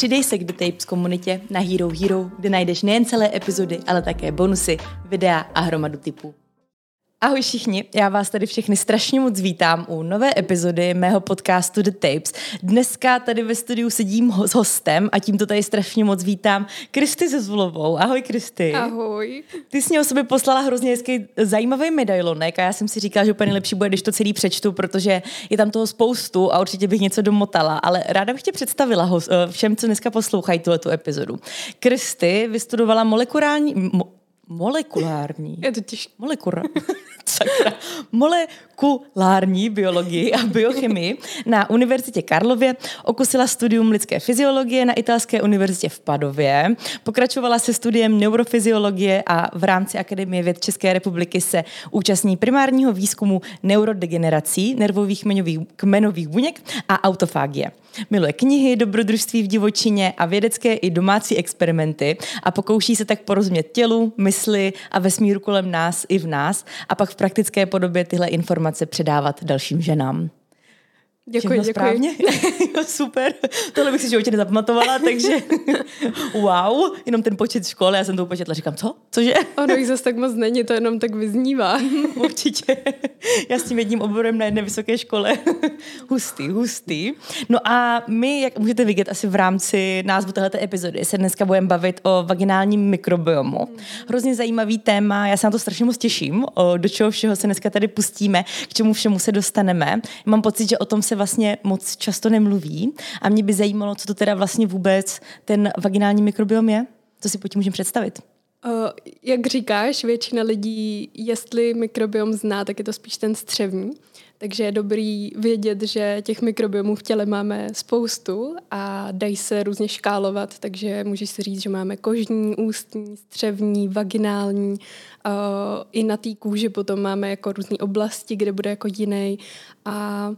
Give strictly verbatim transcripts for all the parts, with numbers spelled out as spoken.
Přidej se k The Tapes komunitě na Hero Hero, kde najdeš nejen celé epizody, ale také bonusy, videa a hromadu tipů. Ahoj všichni, já vás tady všechny strašně moc vítám u nové epizody mého podcastu The Tapes. Dneska tady ve studiu sedím ho- s hostem a tímto tady strašně moc vítám Kristý Zezulovou. Ahoj Kristý. Ahoj. Ty jsi mě o sobě poslala hrozně hezký zajímavý medailonek a já jsem si říkala, že úplně nejlepší bude, když to celý přečtu, protože je tam toho spoustu a určitě bych něco domotala, ale ráda bych tě představila ho- všem, co dneska poslouchají tuhletu epizodu. Kristý vystudovala molekulární... Mo- molekulární. Je to těžké. Molekura. Sakra. Molekulární biologii a biochemii na Univerzitě Karlově, okusila studium lidské fyziologie na Italské univerzitě v Padově, pokračovala se studiem neurofyziologie a v rámci Akademie věd České republiky se účastní primárního výzkumu neurodegenerací, nervových kmenových buněk a autofágie. Miluje knihy, dobrodružství v divočině a vědecké i domácí experimenty a pokouší se tak porozumět tělu, mysli a vesmíru kolem nás i v nás a pak v praktické podobě tyhle informace předávat dalším ženám. Děkuji, děkuji. Super, tohle bych si životě nezapamatovala, takže wow, jenom ten počet školy, já jsem to početla, říkám, co? Cože? Ono jich zase tak moc není, to jenom tak vyznívá. Určitě, já s tím jedním oborem na jedné vysoké škole. Hustý, hustý. No a my, jak můžete vidět asi v rámci názvu téhleté epizody, se dneska budeme bavit o vaginálním mikrobiomu. Hrozně zajímavý téma, já se na to strašně moc těším, do čeho všeho se dneska tady pustíme, k čemu všemu se dostaneme. Mám pocit, že o tom se vlastně moc často nemluví a mě by zajímalo, co to teda vlastně vůbec ten vaginální mikrobiom je. Co si po tím můžeme představit? Uh, jak říkáš, většina lidí, jestli mikrobiom zná, tak je to spíš ten střevní. Takže je dobrý vědět, že těch mikrobiomů v těle máme spoustu a dají se různě škálovat, takže můžeš si říct, že máme kožní, ústní, střevní, vaginální. Uh, I na té kůži potom máme jako různé oblasti, kde bude jako jiný a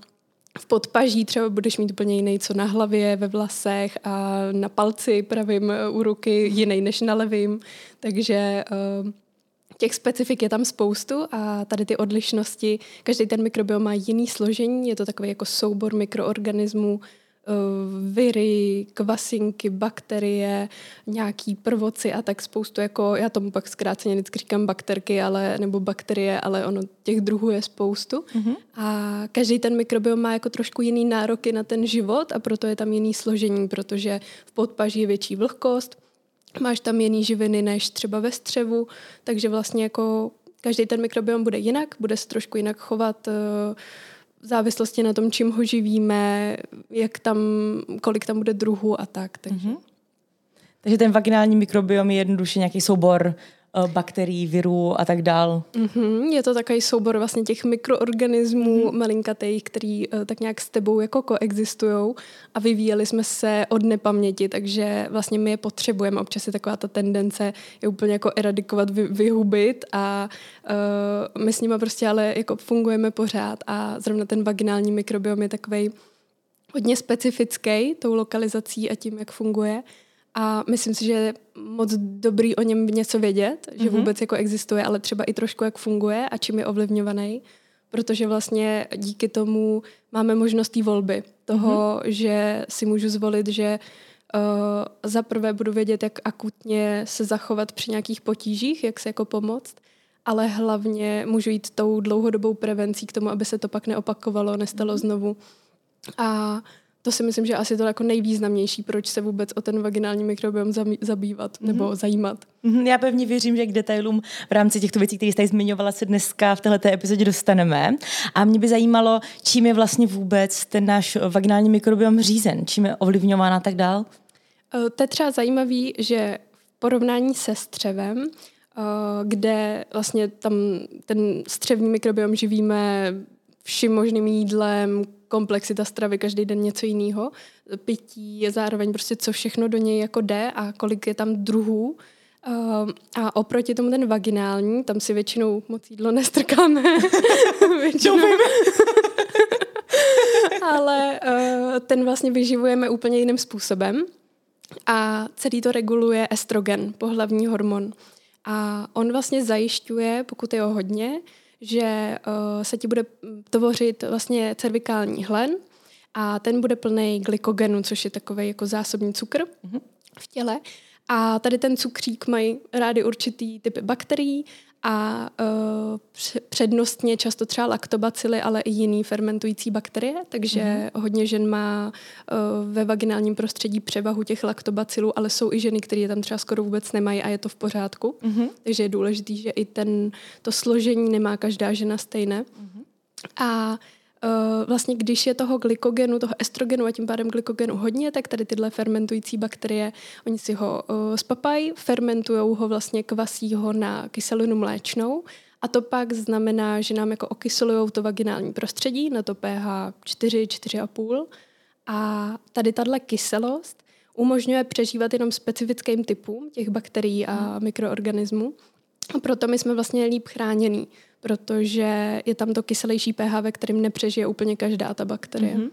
v podpaží třeba budeš mít úplně jiný, co na hlavě, ve vlasech a na palci pravým u ruky jiný než na levým. Takže těch specifik je tam spoustu a tady ty odlišnosti, každý ten mikrobiom má jiný složení, je to takový jako soubor mikroorganismů, viry, kvasinky, bakterie, nějaký prvoci a tak spoustu, jako já tomu pak zkráceně vždycky říkám bakterky, ale, nebo bakterie, ale ono těch druhů je spoustu. Mm-hmm. A každý ten mikrobiom má jako trošku jiný nároky na ten život a proto je tam jiný složení, protože v podpaží je větší vlhkost, máš tam jiný živiny než třeba ve střevu, takže vlastně jako každý ten mikrobiom bude jinak, bude se trošku jinak chovat v závislosti na tom, čím ho živíme, jak tam, kolik tam bude druhů a tak. Takže, mm-hmm. takže ten vaginální mikrobiom je jednoduše nějaký soubor uh, bakterií, virů a tak dál. Mm-hmm. Je to takový soubor vlastně těch mikroorganismů mm-hmm. malinkatých, který uh, tak nějak s tebou jako koexistujou a vyvíjeli jsme se od nepaměti, takže vlastně my je potřebujeme. Občas je taková ta tendence je úplně jako eradikovat, vy, vyhubit a uh, my s nima prostě ale jako fungujeme pořád a zrovna ten vaginální mikrobiom je takovej hodně specifický tou lokalizací a tím, jak funguje. A myslím si, že je moc dobrý o něm něco vědět, že vůbec jako existuje, ale třeba i trošku, jak funguje a čím je ovlivňovaný, protože vlastně díky tomu máme možnost volby toho, mm-hmm. že si můžu zvolit, že uh, zaprvé budu vědět, jak akutně se zachovat při nějakých potížích, jak se jako pomoct, ale hlavně můžu jít tou dlouhodobou prevencí k tomu, aby se to pak neopakovalo, nestalo mm-hmm. znovu. A to si myslím, že asi to jako nejvýznamnější, proč se vůbec o ten vaginální mikrobiom zabývat nebo mm-hmm. zajímat. Mm-hmm. Já pevně věřím, že k detailům v rámci těchto věcí, které jste zmiňovala, se dneska v této epizodě dostaneme. A mě by zajímalo, čím je vlastně vůbec ten náš vaginální mikrobiom řízen, čím je ovlivňován a tak dál? To je třeba zajímavý, že v porovnání se střevem, kde vlastně tam ten střevní mikrobiom živíme vším možným jídlem, komplexita stravy, každý den něco jiného. Pití je zároveň prostě, co všechno do něj jako jde a kolik je tam druhů. A oproti tomu ten vaginální, tam si většinou moc jídlo nestrkáme. Většinou. Ale ten vlastně vyživujeme úplně jiným způsobem. A celý to reguluje estrogen, pohlavní hormon. A on vlastně zajišťuje, pokud je ho hodně, že uh, se ti bude tvořit vlastně cervikální hlen a ten bude plný glykogenu, což je takový jako zásobní cukr mm-hmm. v těle. A tady ten cukřík mají rádi určitý typy bakterií a uh, přednostně často třeba laktobacily, ale i jiný fermentující bakterie, takže mm. hodně žen má uh, ve vaginálním prostředí převahu těch laktobacilů, ale jsou i ženy, které je tam třeba skoro vůbec nemají a je to v pořádku. Mm. Takže je důležitý, že i ten, to složení nemá každá žena stejné. Mm. A vlastně když je toho glykogenu, toho estrogenu a tím pádem glykogenu hodně, tak tady tyhle fermentující bakterie, oni si ho uh, spapají, fermentujou ho, vlastně kvasí ho na kyselinu mléčnou a to pak znamená, že nám jako okyselujou to vaginální prostředí na to pH čtyři, čtyři a půl a tady tato kyselost umožňuje přežívat jenom specifickým typům těch bakterií a mikroorganismů. A proto my jsme vlastně líp chráněný, protože je tam to kyselější pH, ve kterém nepřežije úplně každá ta bakterie. Mm-hmm.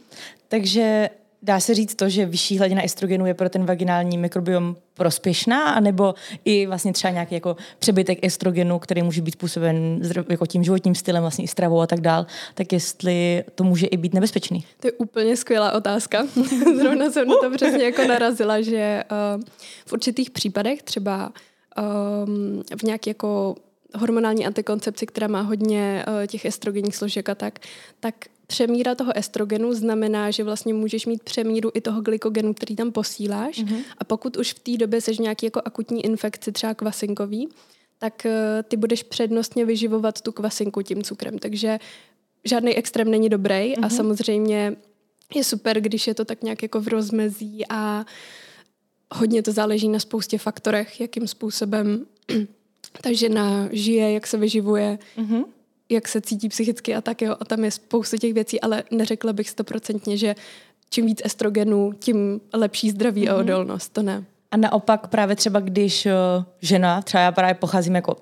Takže dá se říct to, že vyšší hladina estrogenu je pro ten vaginální mikrobiom prospěšná, anebo i vlastně třeba nějaký jako přebytek estrogenu, který může být způsoben jako tím životním stylem, vlastně i stravou a tak dál, tak jestli to může i být nebezpečný? To je úplně skvělá otázka. Zrovna jsem na to přesně jako narazila, že uh, v určitých případech třeba Um, v nějaké jako hormonální antikoncepci, která má hodně uh, těch estrogenních složek a tak, tak přemíra toho estrogenu znamená, že vlastně můžeš mít přemíru i toho glykogenu, který tam posíláš. Mm-hmm. A pokud už v té době seš nějaký jako akutní infekci, třeba kvasinkový, tak uh, ty budeš přednostně vyživovat tu kvasinku tím cukrem. Takže žádný extrém není dobrý mm-hmm. a samozřejmě je super, když je to tak nějak jako v rozmezí a hodně to záleží na spoustě faktorech, jakým způsobem ta žena žije, jak se vyživuje, mm-hmm. jak se cítí psychicky a tak. Jo. A tam je spousta těch věcí, ale neřekla bych stoprocentně, že čím víc estrogenů, tím lepší zdraví mm-hmm. a odolnost. To ne. A naopak právě třeba, když žena, třeba já právě pocházím jako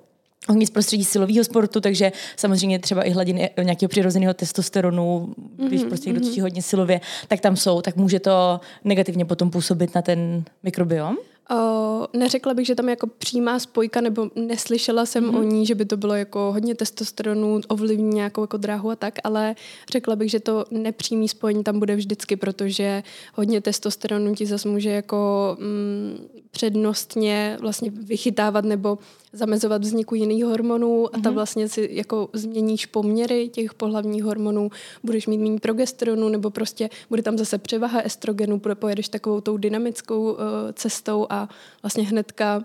z prostředí silového sportu, takže samozřejmě třeba i hladiny nějakého přirozeného testosteronu, mm-hmm, když prostě někdo cvičí hodně silově, tak tam jsou, tak může to negativně potom působit na ten mikrobiom? O, neřekla bych, že tam je jako přímá spojka, nebo neslyšela jsem mm-hmm. o ní, že by to bylo jako hodně testosteronu, ovlivní nějakou jako dráhu a tak, ale řekla bych, že to nepřímý spojení tam bude vždycky, protože hodně testosteronu ti zase může jako mm, přednostně vlastně vychytávat nebo zamezovat vzniku jiných hormonů a ta vlastně si jako změníš poměry těch pohlavních hormonů, budeš mít méně progesteronu nebo prostě bude tam zase převaha estrogenu, pojedeš takovou tou dynamickou uh, cestou a vlastně hnedka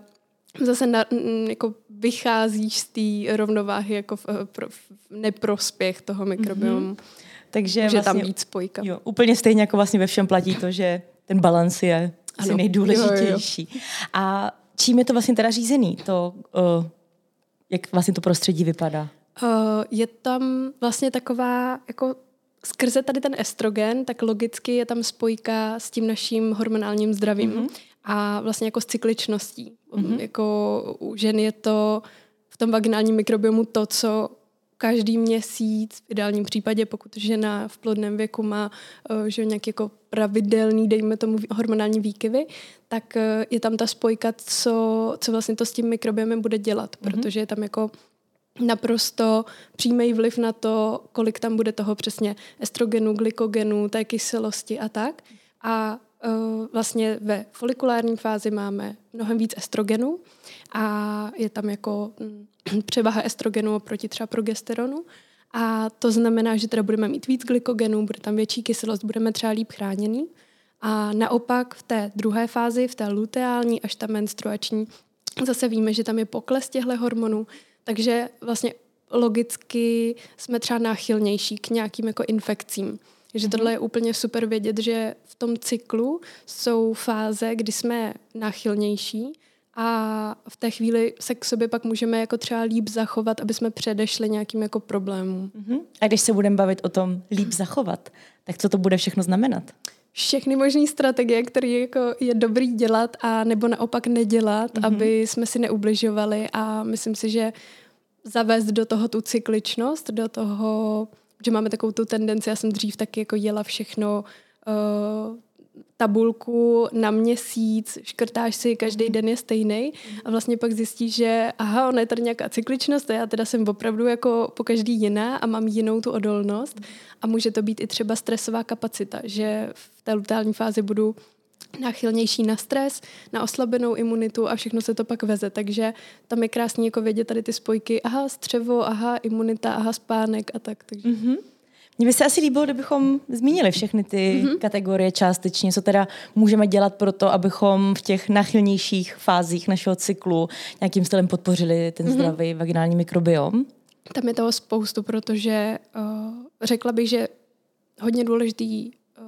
zase na, jako vycházíš z té rovnováhy jako v, v neprospěch toho mikrobiomu. Mm-hmm. Takže je vlastně, tam víc spojka. Jo, úplně stejně jako vlastně ve všem platí to, že ten balans je ano, asi nejdůležitější. Jo, jo. A čím je to vlastně teda řízený? To, uh, jak vlastně to prostředí vypadá? Uh, je tam vlastně taková, jako skrze tady ten estrogen, tak logicky je tam spojka s tím naším hormonálním zdravím. Mm-hmm. A vlastně jako s cykličností. Mm-hmm. Jako u žen je to v tom vaginálním mikrobiomu to, co každý měsíc, v ideálním případě, pokud žena v plodném věku má že nějaký jako pravidelný, dejme tomu, hormonální výkyvy, tak je tam ta spojka, co, co vlastně to s tím mikrobiomem bude dělat, mm-hmm. protože je tam jako naprosto přímý vliv na to, kolik tam bude toho přesně estrogenu, glykogenu, té kyselosti a tak. A vlastně ve folikulární fázi máme mnohem víc estrogenu a je tam jako převaha estrogenu oproti třeba progesteronu a to znamená, že teda budeme mít víc glykogenu, bude tam větší kyselost, budeme třeba líp chráněný a naopak v té druhé fázi, v té luteální až ta menstruační, zase víme, že tam je pokles těchto hormonů, takže vlastně logicky jsme třeba náchylnější k nějakým jako infekcím. Takže tohle je úplně super vědět, že v tom cyklu jsou fáze, kdy jsme náchylnější a v té chvíli se k sobě pak můžeme jako třeba líp zachovat, aby jsme předešli nějakým jako problémům. Uh-huh. A když se budeme bavit o tom líp zachovat, tak co to bude všechno znamenat? Všechny možné strategie, které jako je dobrý dělat a nebo naopak nedělat, uh-huh. aby jsme si neubližovali a myslím si, že zavést do toho tu cykličnost, do toho že máme takovou tu tendenci, já jsem dřív taky jako jela všechno uh, tabulku na měsíc, škrtáš si, každý den je stejný a vlastně pak zjistíš, že aha, ona je tady nějaká cykličnost a já teda jsem opravdu jako po každý jiná a mám jinou tu odolnost a může to být i třeba stresová kapacita, že v té lutální fázi budu náchylnější na stres, na oslabenou imunitu a všechno se to pak veze, takže tam je krásný jako vědět tady ty spojky, aha, střevo, aha, imunita, aha, spánek a tak, takže... Mm-hmm. Mně by se asi líbilo, kdybychom zmínili všechny ty mm-hmm. kategorie částečně, co teda můžeme dělat pro to, abychom v těch náchylnějších fázích našeho cyklu nějakým stylem podpořili ten mm-hmm. zdravý vaginální mikrobiom. Tam je toho spoustu, protože uh, řekla bych, že hodně důležitý uh,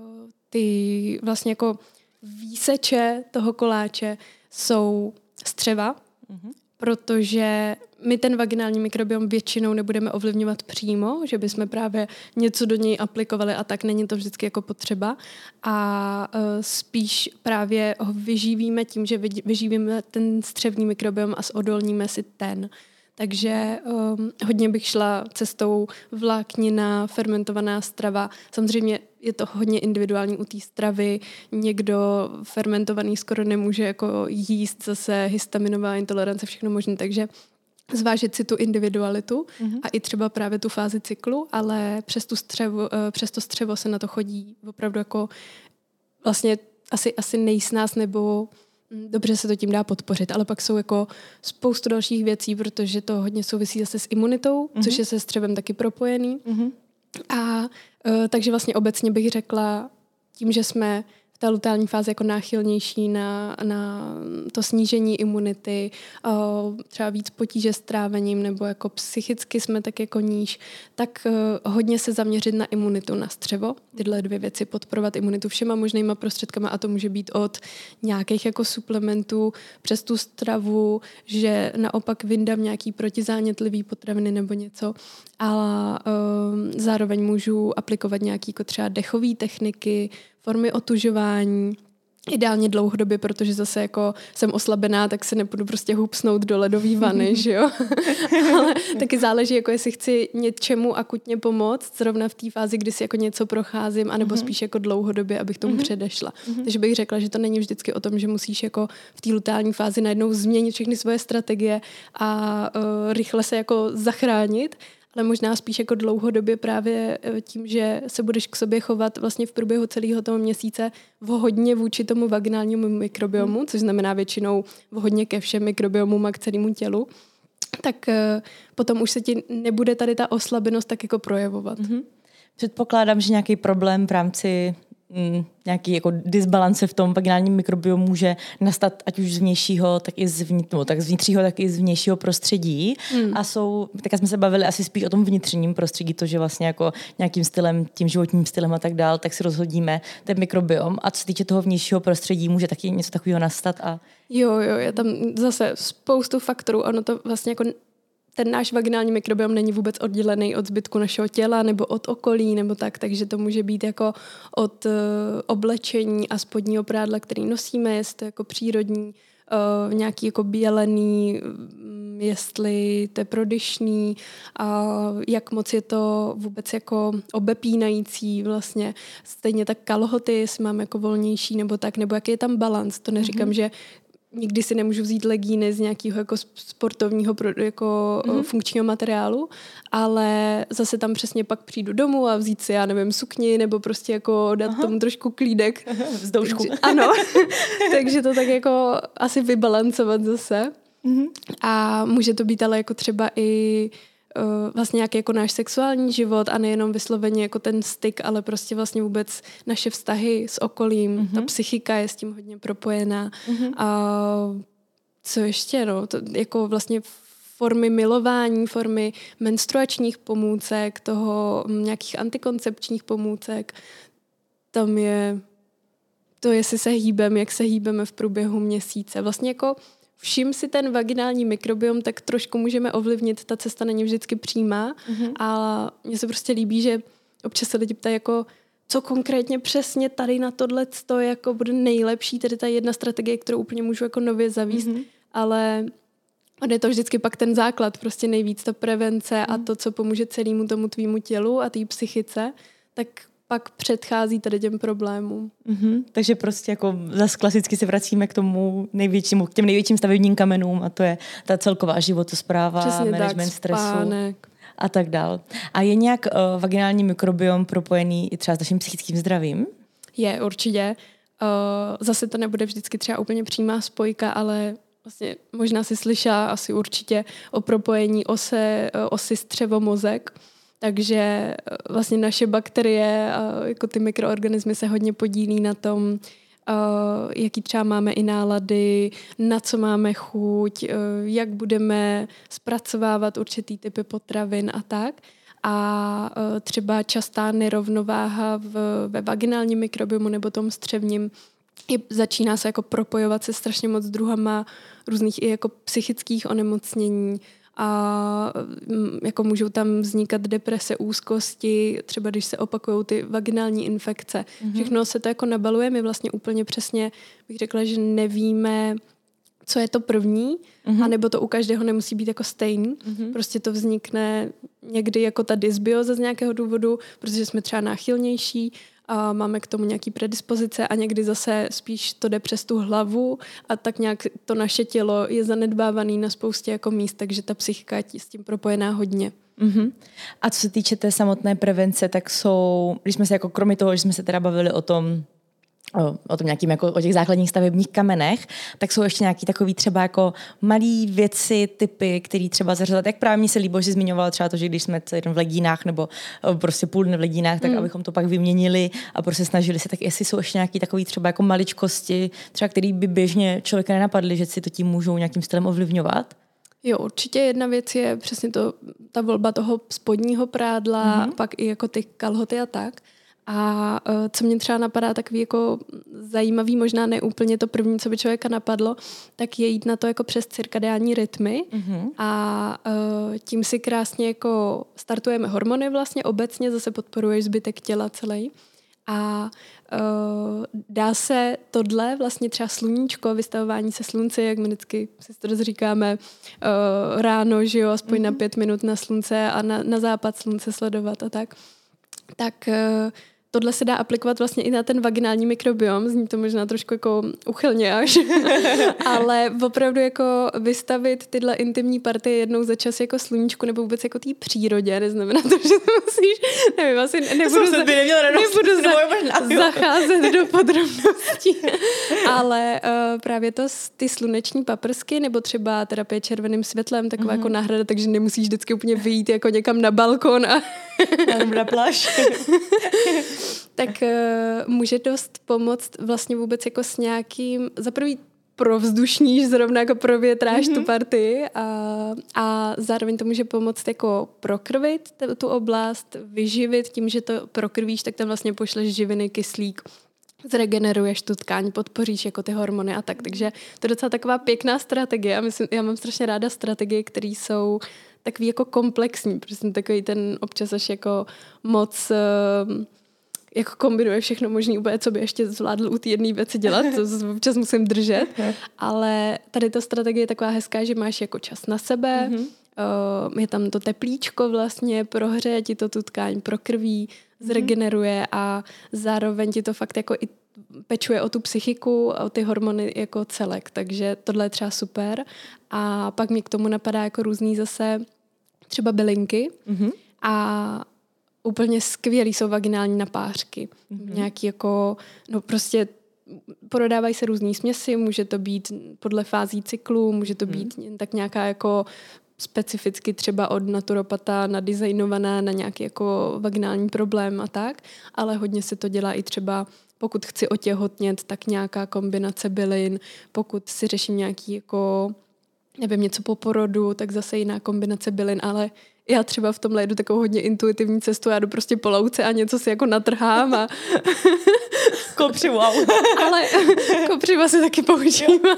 ty vlastně jako výseče toho koláče jsou střeva, mm-hmm. protože my ten vaginální mikrobiom většinou nebudeme ovlivňovat přímo, že bychom právě něco do něj aplikovali a tak, není to vždycky jako potřeba. A spíš právě ho vyživíme tím, že vyživíme ten střevní mikrobiom a zodolníme si ten. Takže um, hodně bych šla cestou vláknina, fermentovaná strava. Samozřejmě je to hodně individuální u té stravy. Někdo fermentovaný skoro nemůže jako jíst, zase histaminová intolerance, všechno možné. Takže zvážit si tu individualitu mm-hmm. a i třeba právě tu fázi cyklu, ale přes, tu střevo, přes to střevo se na to chodí opravdu jako vlastně asi, asi nejsnáz nebo... Dobře se to tím dá podpořit, ale pak jsou jako spoustu dalších věcí, protože to hodně souvisí zase s imunitou, mm-hmm. což je se střevem taky propojený. Mm-hmm. A e, takže vlastně obecně bych řekla, tím, že jsme v té lutální fázi jako náchylnější na, na to snížení imunity, e, třeba víc potíže s trávením nebo jako psychicky jsme tak jako níž, tak e, hodně se zaměřit na imunitu, na střevo. Tyhle dvě věci, podporovat imunitu všema možnýma prostředkama a to může být od nějakých jako suplementů přes tu stravu, že naopak vyndám nějaký protizánětlivý potraviny nebo něco, ale e, zároveň můžu aplikovat nějaký jako třeba dechové techniky, formy otužování, ideálně dlouhodobě, protože zase jako jsem oslabená, tak se nepůjdu prostě hupsnout do ledové vany, že jo? Ale taky záleží, jako jestli chci něčemu akutně pomoct, zrovna v té fázi, kdy si jako něco procházím, anebo spíš jako dlouhodobě, abych tomu předešla. Takže bych řekla, že to není vždycky o tom, že musíš jako v té lutální fázi najednou změnit všechny svoje strategie a uh, rychle se jako zachránit, ale možná spíš jako dlouhodobě právě tím, že se budeš k sobě chovat vlastně v průběhu celého toho měsíce vhodně vůči tomu vaginálnímu mikrobiomu, což znamená většinou vhodně ke všem mikrobiomům a k celému tělu, tak potom už se ti nebude tady ta oslabenost tak jako projevovat. Mm-hmm. Předpokládám, že nějaký problém v rámci mm, nějaký jako disbalance v tom vaginálním mikrobiomu může nastat ať už z vnějšího, tak i z, vnitř, no, tak z vnitřního, tak i z vnějšího prostředí. Hmm. A jsou, tak jsme se bavili asi spíš o tom vnitřním prostředí, to, že vlastně jako nějakým stylem, tím životním stylem a tak dál, tak si rozhodíme ten mikrobiom. A co se týče toho vnějšího prostředí, může taky něco takového nastat. A... Jo, jo, je tam zase spoustu faktorů. Ono to vlastně jako... Ten náš vaginální mikrobiom není vůbec oddělený od zbytku našeho těla nebo od okolí nebo tak, takže to může být jako od uh, oblečení a spodního prádla, který nosíme, jestli to jako přírodní, uh, nějaký jako bělený, jestli to je prodyšný, uh, jak moc je to vůbec jako obepínající vlastně. Stejně tak kalhoty, jestli mám jako volnější nebo tak, nebo jaký je tam balans, to neříkám, mm-hmm. že nikdy si nemůžu vzít legíny z nějakého jako sportovního jako mm-hmm. funkčního materiálu, ale zase tam přesně pak přijdu domů a vzít si, já nevím, sukni nebo prostě jako dát Aha. tomu trošku klídek. Vzdoušku. Takže, ano, takže to tak jako asi vybalancovat zase. Mm-hmm. A může to být ale jako třeba i vlastně nějaký jako náš sexuální život a nejenom vysloveně jako ten styk, ale prostě vlastně vůbec naše vztahy s okolím, mm-hmm. ta psychika je s tím hodně propojená. Mm-hmm. A co ještě, no, to jako vlastně formy milování, formy menstruačních pomůcek, toho nějakých antikoncepčních pomůcek, tam je to, jestli se hýbem, jak se hýbeme v průběhu měsíce. Vlastně jako všim si ten vaginální mikrobiom tak trošku můžeme ovlivnit, ta cesta není vždycky přímá, mm-hmm. a mně se prostě líbí, že občas se lidi ptají jako, co konkrétně přesně tady na tohleto jako bude nejlepší, tedy ta jedna strategie, kterou úplně můžu jako nově zavíst, mm-hmm. ale je to vždycky pak ten základ, prostě nejvíc ta prevence mm-hmm. a to, co pomůže celému tomu tvýmu tělu a té psychice, tak pak předchází tady těm problémům. Mm-hmm. Takže prostě jako zase klasicky se vracíme k tomu největšímu, k těm největším stavebním kamenům, a to je ta celková životospráva, přesně management tak, stresu. Spánek. A tak dál. A je nějak uh, vaginální mikrobiom propojený i třeba s naším psychickým zdravím? Je, určitě. Uh, zase to nebude vždycky třeba úplně přímá spojka, ale vlastně možná si slyšela asi určitě o propojení ose, osy střevo-mozek. Takže vlastně naše bakterie, jako ty mikroorganismy se hodně podílí na tom, jaký třeba máme i nálady, na co máme chuť, jak budeme zpracovávat určitý typy potravin a tak. A třeba častá nerovnováha v, ve vaginálním mikrobiomu nebo tom střevním je, začíná se jako propojovat se strašně moc druhama různých i jako psychických onemocnění, a jako můžou tam vznikat deprese, úzkosti, třeba když se opakujou ty vaginální infekce. Mm-hmm. Všechno se to jako nabaluje, my vlastně úplně přesně bych řekla, že nevíme, co je to první, mm-hmm. anebo to u každého nemusí být jako stejný. Mm-hmm. Prostě to vznikne někdy jako ta dysbioza z nějakého důvodu, protože jsme třeba náchylnější, a máme k tomu nějaký predispozice, a někdy zase spíš to jde přes tu hlavu a tak nějak to naše tělo je zanedbávané na spoustě jako míst, takže ta psychika je s tím propojená hodně. Mm-hmm. A co se týče té samotné prevence, tak jsou, když jsme se jako kromě toho, že jsme se teda bavili o tom, o, o tom nějakým jako o těch základních stavebních kamenech, tak jsou ještě nějaký takový třeba jako malý věci, typy, který třeba zařazovat. Jak právě mi se líbilo, že zmiňovala třeba to, že když jsme celý den v legínách nebo prostě půl dne v legínách, tak mm. abychom to pak vyměnili a prostě snažili se, tak jestli jsou ještě nějaký takový třeba jako maličkosti, třeba který by běžně člověka nenapadly, že si to tím můžou nějakým stylem ovlivňovat. Jo, určitě jedna věc je přesně to, ta volba toho spodního prádla, mm-hmm. pak i jako ty kalhoty a tak. A co mě třeba napadá takový jako zajímavý, možná ne úplně to první, co by člověka napadlo, tak je jít na to jako přes cirkadiální rytmy, mm-hmm. a tím si krásně jako startujeme hormony vlastně obecně, zase podporuješ zbytek těla celý. A dá se tohle vlastně třeba sluníčko, vystavování se slunci, jak my vždycky si to říkáme ráno, že jo, aspoň mm-hmm. na pět minut na slunce a na, na západ slunce sledovat a tak. Tak tohle se dá aplikovat vlastně i na ten vaginální mikrobiom, zní to možná trošku jako uchylně až, ale opravdu jako vystavit tyhle intimní partie jednou za čas jako sluníčku nebo vůbec jako té přírodě, neznamená to, že to musíš, nevím, asi nebudu, za, nebudu za, zacházet do podrobností, ale uh, právě to ty sluneční paprsky nebo třeba terapie červeným světlem, taková mm-hmm. jako náhrada, takže nemusíš vždycky úplně vyjít jako někam na balkon a na pláž. Tak uh, může dost pomoct vlastně vůbec jako s nějakým, za prvý provzdušníš, zrovna jako provětráš mm-hmm. tu partii, a, a zároveň to může pomoct jako prokrvit t- tu oblast, vyživit tím, že to prokrvíš, tak tam vlastně pošleš živiny, kyslík, zregeneruješ tu tkáň, podpoříš jako ty hormony a tak. Takže to je docela taková pěkná strategie a myslím, já mám strašně ráda strategie, které jsou takový jako komplexní, protože takový ten občas až jako moc... Uh, jako kombinuje všechno možný úplně, co by ještě zvládl u té jedné věci dělat, co občas musím držet, ale tady ta strategie je taková hezká, že máš jako čas na sebe, mm-hmm. je tam to teplíčko vlastně, prohřeje ti to tu tkáň, prokrví, zregeneruje a zároveň ti to fakt jako i pečuje o tu psychiku, o ty hormony jako celek, takže tohle je třeba super. A pak mě k tomu napadá jako různý zase třeba bylinky, mm-hmm. a úplně skvělý jsou vaginální napářky. Mm-hmm. Nějaký jako, no prostě prodávají se různý směsi, může to být podle fází cyklu, může to být mm. tak nějaká jako specificky třeba od naturopata nadizajnovaná na nějaký jako vaginální problém a tak, ale hodně se to dělá i třeba, pokud chci otěhotnět, tak nějaká kombinace bylin, pokud si řeším nějaký jako, nevím, něco po porodu, tak zase jiná kombinace bylin, ale já třeba v tomhle jedu takovou hodně intuitivní cestu, já jdu prostě po louce a něco si jako natrhám a... Kopřivu, wow. Ale kopřiva se taky používá.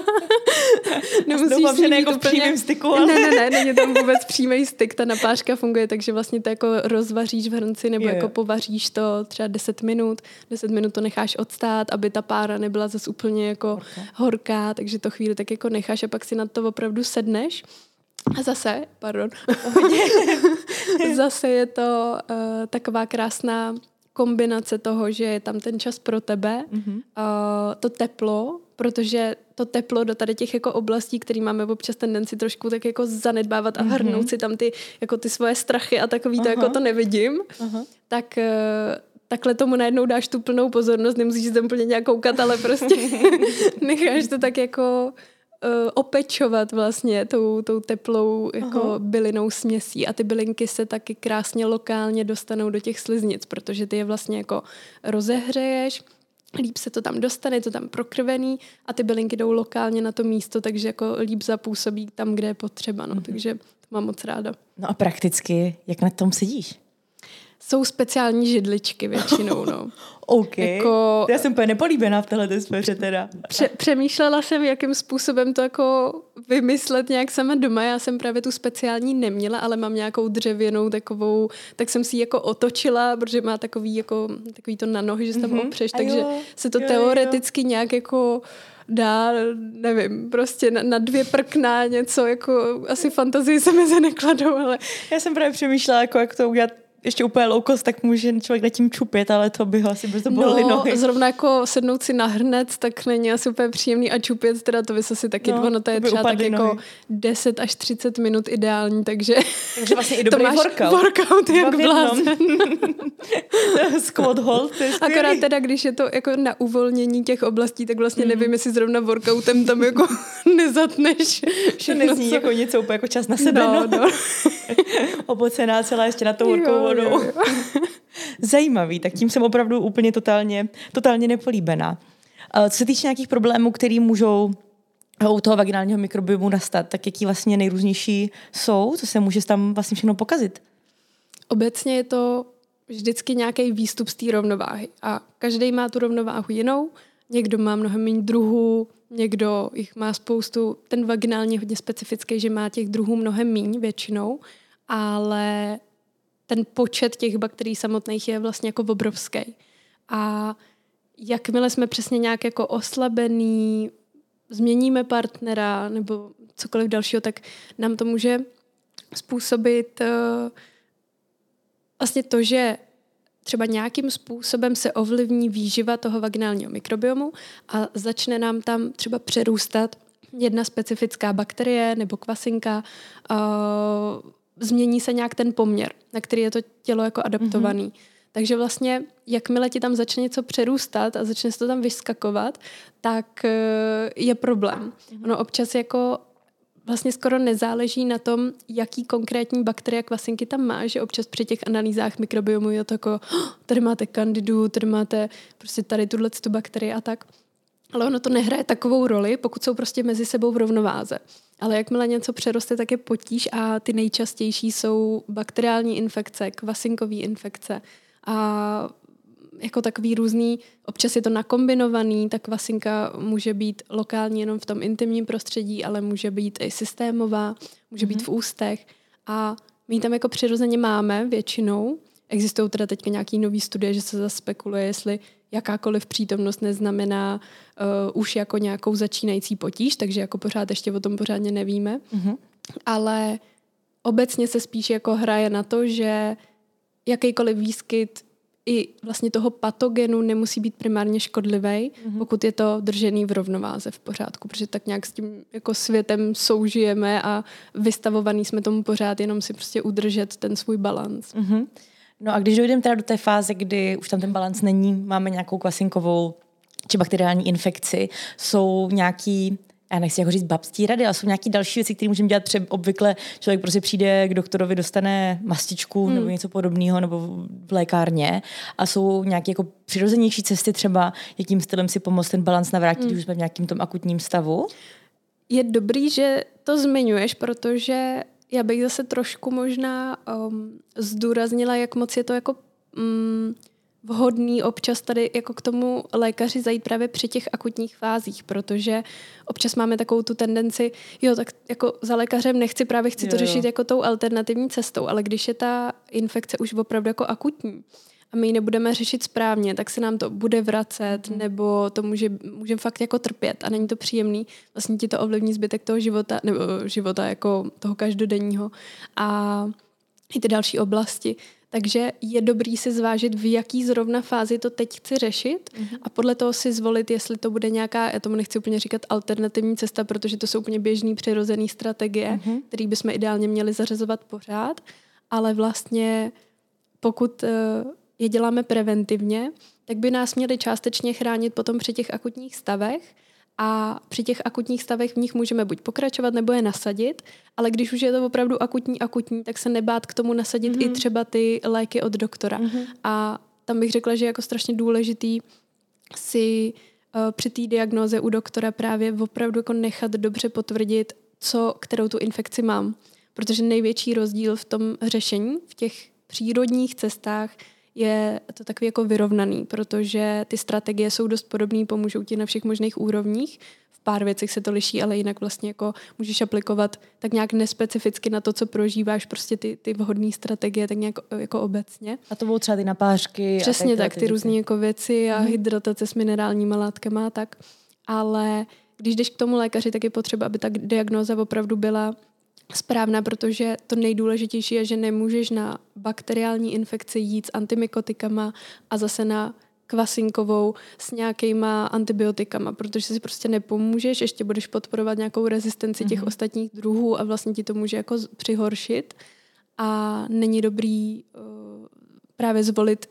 Nemusíš s ní být jako úplně... Styku, ale... Ne, ne, ne, není tam vůbec přímý styk, ta napářka funguje, takže vlastně to jako rozvaříš v hrnci nebo je. Jako povaříš to třeba deset minut, deset minut to necháš odstát, aby ta pára nebyla zase úplně jako okay. horká, takže to chvíli tak jako necháš a pak si na to opravdu sedneš. A zase, pardon, zase je to uh, taková krásná kombinace toho, že je tam ten čas pro tebe, mm-hmm. uh, to teplo, protože to teplo do tady těch jako oblastí, které máme občas tendenci trošku tak jako zanedbávat a mm-hmm. hrnout si tam ty, jako ty svoje strachy a takový, aha. to jako to nevidím, aha. tak... Uh, takhle tomu najednou dáš tu plnou pozornost, nemusíš tam plně nějak koukat, ale prostě necháš to tak jako uh, opečovat vlastně tou, tou teplou jako uh-huh. bylinou směsí a ty bylinky se taky krásně lokálně dostanou do těch sliznic, protože ty je vlastně jako rozehřeješ, líp se to tam dostane, je to tam prokrvený a ty bylinky jdou lokálně na to místo, takže jako líp zapůsobí tam, kde je potřeba, no, uh-huh. takže to mám moc ráda. No a prakticky, jak na tom sedíš? Jsou speciální židličky většinou, no. OK. Jako, já jsem úplně nepolíbená v téhleté sféře teda. Pře- přemýšlela jsem, jakým způsobem to jako vymyslet nějak sama doma. Já jsem právě tu speciální neměla, ale mám nějakou dřevěnou takovou, tak jsem si ji jako otočila, protože má takový, jako, takový to na nohy, že se tam mm-hmm. opřeš, takže jo, se to jo, teoreticky jo. nějak jako... dá, nevím, prostě na, na dvě prkna něco, jako asi fantazii se mi zanekladou, ale... Já jsem právě přemýšlela, jako jak to udělat ještě úplně low cost, tak může člověk nad tím čupět, ale to by ho asi by to bolely no, nohy. Zrovna jako sednout si na hrnec, tak není asi úplně příjemný a čupět, teda to bys asi taky no, dvo, no to je třeba tak nohy. Jako deset až třicet minut ideální, takže... Takže vlastně i dobrý workout. Workout jak blázen. Squat hold, to je skvělý. Akorát teda, když je to jako na uvolnění těch oblastí, tak vlastně mm. nevím, jestli zrovna workoutem tam jako nezatneš. To nezní co... jako něco úplně jako čas na sebe. No, no. Obocená celá ještě na to workout. Jo, jo. Zajímavý, tak tím jsem opravdu úplně totálně, totálně nepolíbená. Co se týče nějakých problémů, který můžou u toho vaginálního mikrobiomu nastat, tak jaký vlastně nejrůznější jsou, co se může tam vlastně všechno pokazit? Obecně je to vždycky nějaký výstup z té rovnováhy a každý má tu rovnováhu jinou, někdo má mnohem méně druhů, někdo jich má spoustu, ten vaginální je hodně specifický, že má těch druhů mnohem méně většinou, ale ten počet těch bakterií samotných je vlastně jako obrovský. A jakmile jsme přesně nějak jako oslabený, změníme partnera nebo cokoliv dalšího, tak nám to může způsobit uh, vlastně to, že třeba nějakým způsobem se ovlivní výživa toho vaginálního mikrobiomu a začne nám tam třeba přerůstat jedna specifická bakterie nebo kvasinka, uh, změní se nějak ten poměr, na který je to tělo jako adaptovaný. Mm-hmm. Takže vlastně, jakmile ti tam začne něco přerůstat a začne se to tam vyskakovat, tak je problém. Mm-hmm. Ono občas jako vlastně skoro nezáleží na tom, jaký konkrétní bakterie kvasinky tam má, že občas při těch analýzách mikrobiomu je to jako, oh, tady máte kandidu, tady máte prostě tady tuhletu bakterie a tak. Ale ono to nehraje takovou roli, pokud jsou prostě mezi sebou v rovnováze. Ale jakmile něco přeroste, tak je potíž a ty nejčastější jsou bakteriální infekce, kvasinkové infekce a jako takový různý, občas je to nakombinovaný, ta kvasinka může být lokální jenom v tom intimním prostředí, ale může být i systémová, může mm-hmm. být v ústech a my ji tam jako přirozeně máme většinou. Existují teda teďka nějaký nový studie, že se zase spekuluje, jestli jakákoliv přítomnost neznamená uh, už jako nějakou začínající potíž, takže jako pořád ještě o tom pořádně nevíme. Mm-hmm. Ale obecně se spíš jako hraje na to, že jakýkoliv výskyt i vlastně toho patogenu nemusí být primárně škodlivý, mm-hmm. pokud je to držený v rovnováze v pořádku, protože tak nějak s tím jako světem soužijeme a vystavovaný jsme tomu pořád, jenom si prostě udržet ten svůj balanc. Mm-hmm. No a když dojdeme teda do té fáze, kdy už tam ten balanc není, máme nějakou kvasinkovou či bakteriální infekci, jsou nějaký, já nechci jako říct babstí rady, ale jsou nějaký další věci, které můžeme dělat třeba obvykle. Člověk prostě přijde k doktorovi, dostane mastičku hmm. nebo něco podobného, nebo v lékárně a jsou nějaké jako přirozenější cesty třeba, jakým stylem si pomoct ten balanc navrátit, hmm. když jsme v nějakém tom akutním stavu. Je dobrý, že to zmiňuješ, protože... Já bych zase trošku možná um, zdůraznila, jak moc je to jako um, vhodný občas tady jako k tomu lékaři zajít právě při těch akutních fázích, protože občas máme takovou tu tendenci, jo, tak jako za lékařem nechci, právě chci jo, to řešit jo. jako tou alternativní cestou, ale když je ta infekce už opravdu jako akutní a my ji nebudeme řešit správně, tak se nám to bude vracet, mm. nebo to může, můžeme fakt jako trpět a není to příjemný. Vlastně ti to ovlivní zbytek toho života, nebo života jako toho každodenního. A i ty další oblasti. Takže je dobrý si zvážit, v jaký zrovna fázi to teď chci řešit mm-hmm. a podle toho si zvolit, jestli to bude nějaká, já tomu nechci úplně říkat alternativní cesta, protože to jsou úplně běžný přirozený strategie, mm-hmm. který bychom ideálně měli zařazovat pořád, ale vlastně pokud je děláme preventivně, tak by nás měly částečně chránit potom při těch akutních stavech a při těch akutních stavech v nich můžeme buď pokračovat nebo je nasadit, ale když už je to opravdu akutní, akutní, tak se nebát k tomu nasadit mm-hmm. i třeba ty léky od doktora. Mm-hmm. A tam bych řekla, že je jako strašně důležitý si uh, při té diagnóze u doktora právě opravdu jako nechat dobře potvrdit, co, kterou tu infekci mám. Protože největší rozdíl v tom řešení, v těch přírodních cestách, je to takový jako vyrovnaný, protože ty strategie jsou dost podobné, pomůžou ti na všech možných úrovních. V pár věcech se to liší, ale jinak vlastně jako můžeš aplikovat tak nějak nespecificky na to, co prožíváš, prostě ty, ty vhodné strategie, tak nějak jako obecně. A to budou třeba ty napářky. Přesně a tak, ty různé jako věci a hydratace s minerálníma látkama a tak. Ale když jdeš k tomu lékaři, tak je potřeba, aby ta diagnóza opravdu byla správná, protože to nejdůležitější je, že nemůžeš na bakteriální infekci jít s antimikotikama a zase na kvasinkovou s nějakýma antibiotikama, protože si prostě nepomůžeš, ještě budeš podporovat nějakou rezistenci těch mm-hmm. ostatních druhů a vlastně ti to může jako přihoršit a není dobrý uh, právě zvolit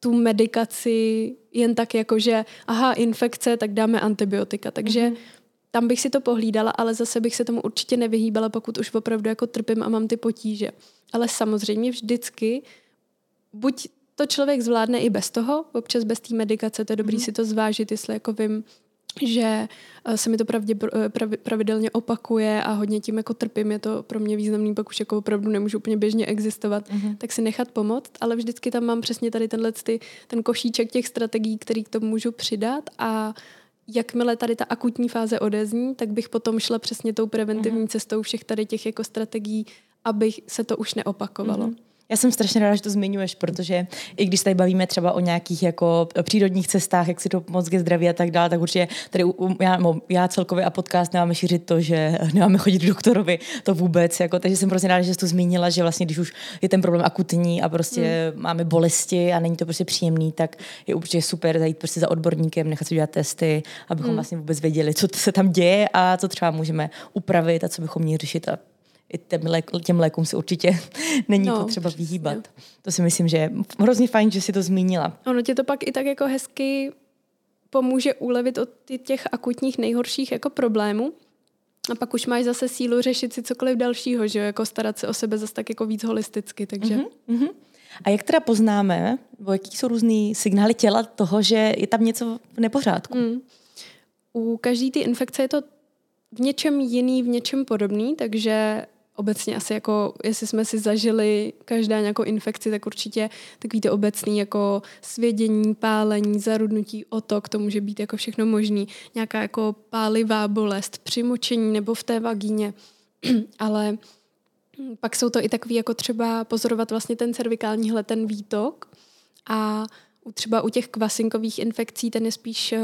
tu medikaci jen tak jako, že aha, infekce, tak dáme antibiotika, takže mm-hmm. tam bych si to pohlídala, ale zase bych se tomu určitě nevyhýbala, pokud už opravdu jako trpím a mám ty potíže. Ale samozřejmě vždycky, buď to člověk zvládne i bez toho, občas bez té medikace, to je dobrý mm. si to zvážit, jestli jako vím, že se mi to pravdě, pravidelně opakuje a hodně tím jako trpím, je to pro mě významný, pak už jako opravdu nemůžu úplně běžně existovat, mm. tak si nechat pomoct, ale vždycky tam mám přesně tady tenhle ty, ten košíček těch strategií, který k tomu můžu přidat a jakmile tady ta akutní fáze odezní, tak bych potom šla přesně tou preventivní cestou všech tady těch jako strategií, aby se to už neopakovalo. Mm-hmm. Já jsem strašně ráda, že to zmiňuješ, protože i když tady bavíme třeba o nějakých jako přírodních cestách, jak si to pomoct ke zdraví a tak dále, tak určitě tady já, já celkově a podcast nemáme šířit to, že nemáme chodit k doktorovi, to vůbec. Jako, takže jsem prostě ráda, že jsi to zmínila, že vlastně když už je ten problém akutní a prostě mm. máme bolesti a není to prostě příjemný, tak je určitě super zajít prostě za odborníkem, nechat si dělat testy, abychom mm. vlastně vůbec věděli, co se tam děje a co třeba můžeme upravit a co bychom měli řešit. A i těm lékům se určitě není no, potřeba vyhýbat. No. To si myslím, že je hrozně fajn, že jsi to zmínila. Ono tě to pak i tak jako hezky pomůže ulevit od těch akutních nejhorších jako problémů. A pak už máš zase sílu řešit si cokoliv dalšího, že jo? Jako starat se o sebe zase tak jako víc holisticky. Takže. Mm-hmm, mm-hmm. A jak teda poznáme, bo jaký jsou různý signály těla toho, že je tam něco v nepořádku? Mm. U každý ty infekce je to v něčem jiný, v něčem podobný, takže obecně asi jako, jestli jsme si zažili každá nějakou infekci, tak určitě takový to obecný jako svědění, pálení, zarudnutí, otok, to může být jako všechno možný. Nějaká jako pálivá bolest při močení nebo v té vagíně. Ale pak jsou to i takový jako třeba pozorovat vlastně ten cervikálníhle, ten výtok a třeba u těch kvasinkových infekcí ten je spíš uh,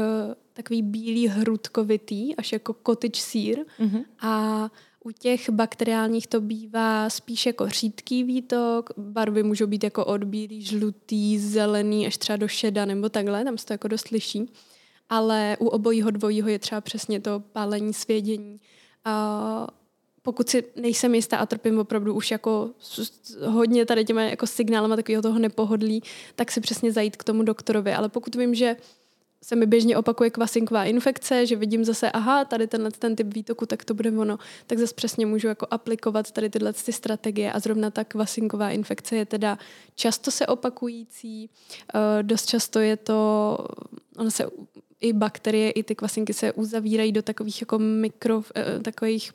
takový bílý hrudkovitý, až jako cottage sír mm-hmm. a u těch bakteriálních to bývá spíš jako řídký výtok, barvy můžou být jako od bílý, žlutý, zelený, až třeba do šeda nebo takhle, tam se to jako dost liší, ale u obojího dvojího je třeba přesně to pálení, svědění. Uh, Pokud si nejsem jistá a trpím opravdu už jako hodně tady těma jako signálama takového toho nepohodlí, tak si přesně zajít k tomu doktorovi. Ale pokud vím, že se mi běžně opakuje kvasinková infekce, že vidím zase, aha, tady tenhle ten typ výtoku, tak to bude ono, tak zase přesně můžu jako aplikovat tady tyhle ty strategie a zrovna ta kvasinková infekce je teda často se opakující, dost často je to, ono se i bakterie, i ty kvasinky se uzavírají do takových jako mikro, takových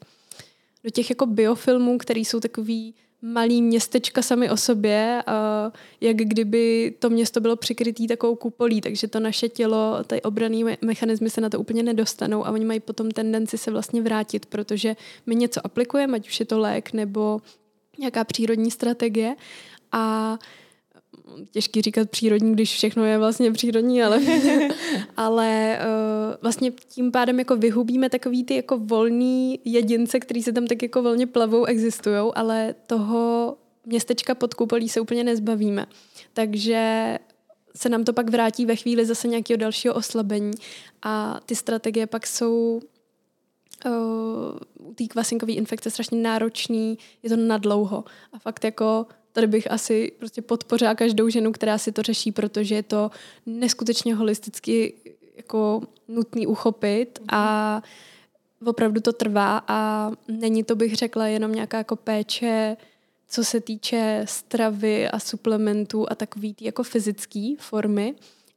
do těch jako biofilmů, které jsou takový malý městečka sami o sobě, a jak kdyby to město bylo přikrytý takovou kupolí, takže to naše tělo, ty obranné mechanismy se na to úplně nedostanou a oni mají potom tendenci se vlastně vrátit, protože my něco aplikujeme, ať už je to lék nebo nějaká přírodní strategie a těžký říkat přírodní, když všechno je vlastně přírodní, ale, ale uh, vlastně tím pádem jako vyhubíme takový ty jako volný jedince, který se tam tak jako volně plavou, existujou, ale toho městečka pod koupelí se úplně nezbavíme. Takže se nám to pak vrátí ve chvíli zase nějakého dalšího oslabení a ty strategie pak jsou u té kvasinkové infekce strašně náročný, je to nadlouho. A fakt jako tady bych asi prostě podpořila každou ženu, která si to řeší, protože je to neskutečně holisticky jako nutný uchopit a opravdu to trvá a není to, bych řekla, jenom nějaká jako péče, co se týče stravy a suplementů a takový ty jako fyzický formy,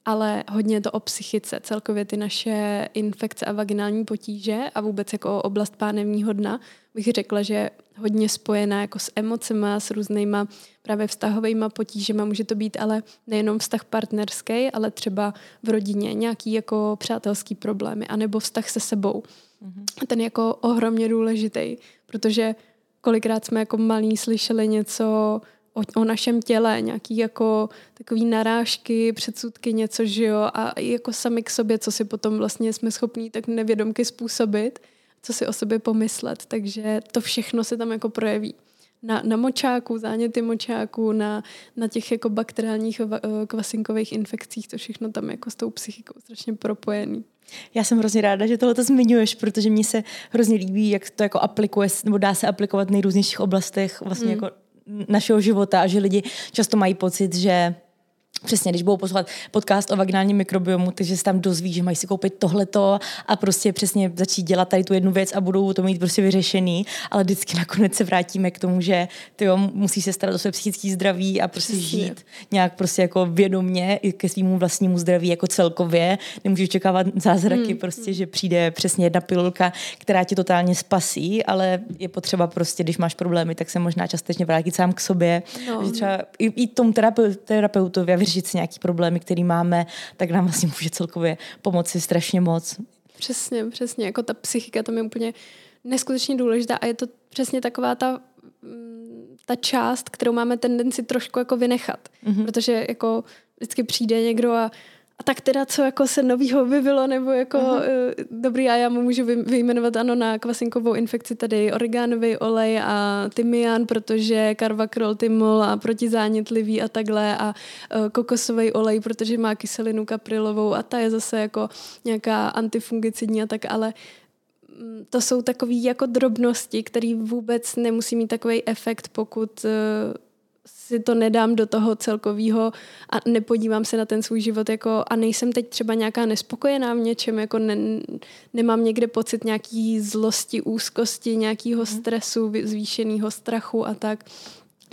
ale hodně je to o psychice, celkově ty naše infekce a vaginální potíže a vůbec jako oblast pánevního dna, bych řekla, že hodně spojená jako s emocema, s různýma právě vztahovejma potížema, může to být ale nejenom vztah partnerský, ale třeba v rodině nějaký jako přátelský problémy, anebo vztah se sebou. Mm-hmm. Ten je jako ohromně důležitý, protože kolikrát jsme jako malí slyšeli něco O, o našem těle, nějaký jako takový narážky, předsudky, něco, že jo, a jako sami k sobě, co si potom vlastně jsme schopní tak nevědomky způsobit, co si o sobě pomyslet, takže to všechno se tam jako projeví. Na, na močáku, záněty močáku, na, na těch jako bakteriálních kvasinkových infekcích, to všechno tam jako s tou psychikou strašně propojený. Já jsem hrozně ráda, že tohle to zmiňuješ, protože mně se hrozně líbí, jak to jako aplikuje, nebo dá se aplikovat v nejrůznějších oblastech vlastně mm. jako našeho života a že lidi často mají pocit, že přesně, když budou poslouchat podcast o vaginálním mikrobiomu, takže se tam dozví, že mají si koupit tohleto a prostě přesně začít dělat tady tu jednu věc a budou to mít prostě vyřešený, ale vždycky nakonec se vrátíme k tomu, že tyjo, musí se starat o své psychické zdraví a prostě přesně. žít nějak prostě jako vědomně ke svému vlastnímu zdraví jako celkově. Nemůžu očekávat zázraky hmm. prostě, že přijde přesně jedna pilulka, která tě totálně spasí, ale je potřeba prostě, když máš problémy, tak se možná částečně vrátit sám k sobě. No. Že třeba i, i tomu terape- terapeutovi a řešit si nějaký problémy, který máme, tak nám vlastně může celkově pomoci strašně moc. Přesně, přesně. Jako ta psychika tam je úplně neskutečně důležitá a je to přesně taková ta, ta část, kterou máme tendenci trošku jako vynechat. Mm-hmm. Protože jako vždycky přijde někdo a a tak teda, co jako se novýho vyvilo, nebo jako, uh-huh. dobrý, a já mu můžu vyjmenovat, ano, na kvasinkovou infekci tady oregánový olej a tymián, protože karvakrol, tymol a protizánětlivý a takhle a uh, kokosový olej, protože má kyselinu kaprilovou a ta je zase jako nějaká antifungicidní a tak, ale to jsou takový jako drobnosti, který vůbec nemusí mít takový efekt, pokud... Uh, si to nedám do toho celkového a nepodívám se na ten svůj život jako a nejsem teď třeba nějaká nespokojená v něčem, jako ne, nemám někde pocit nějaký zlosti, úzkosti, nějakého stresu, zvýšeného strachu a tak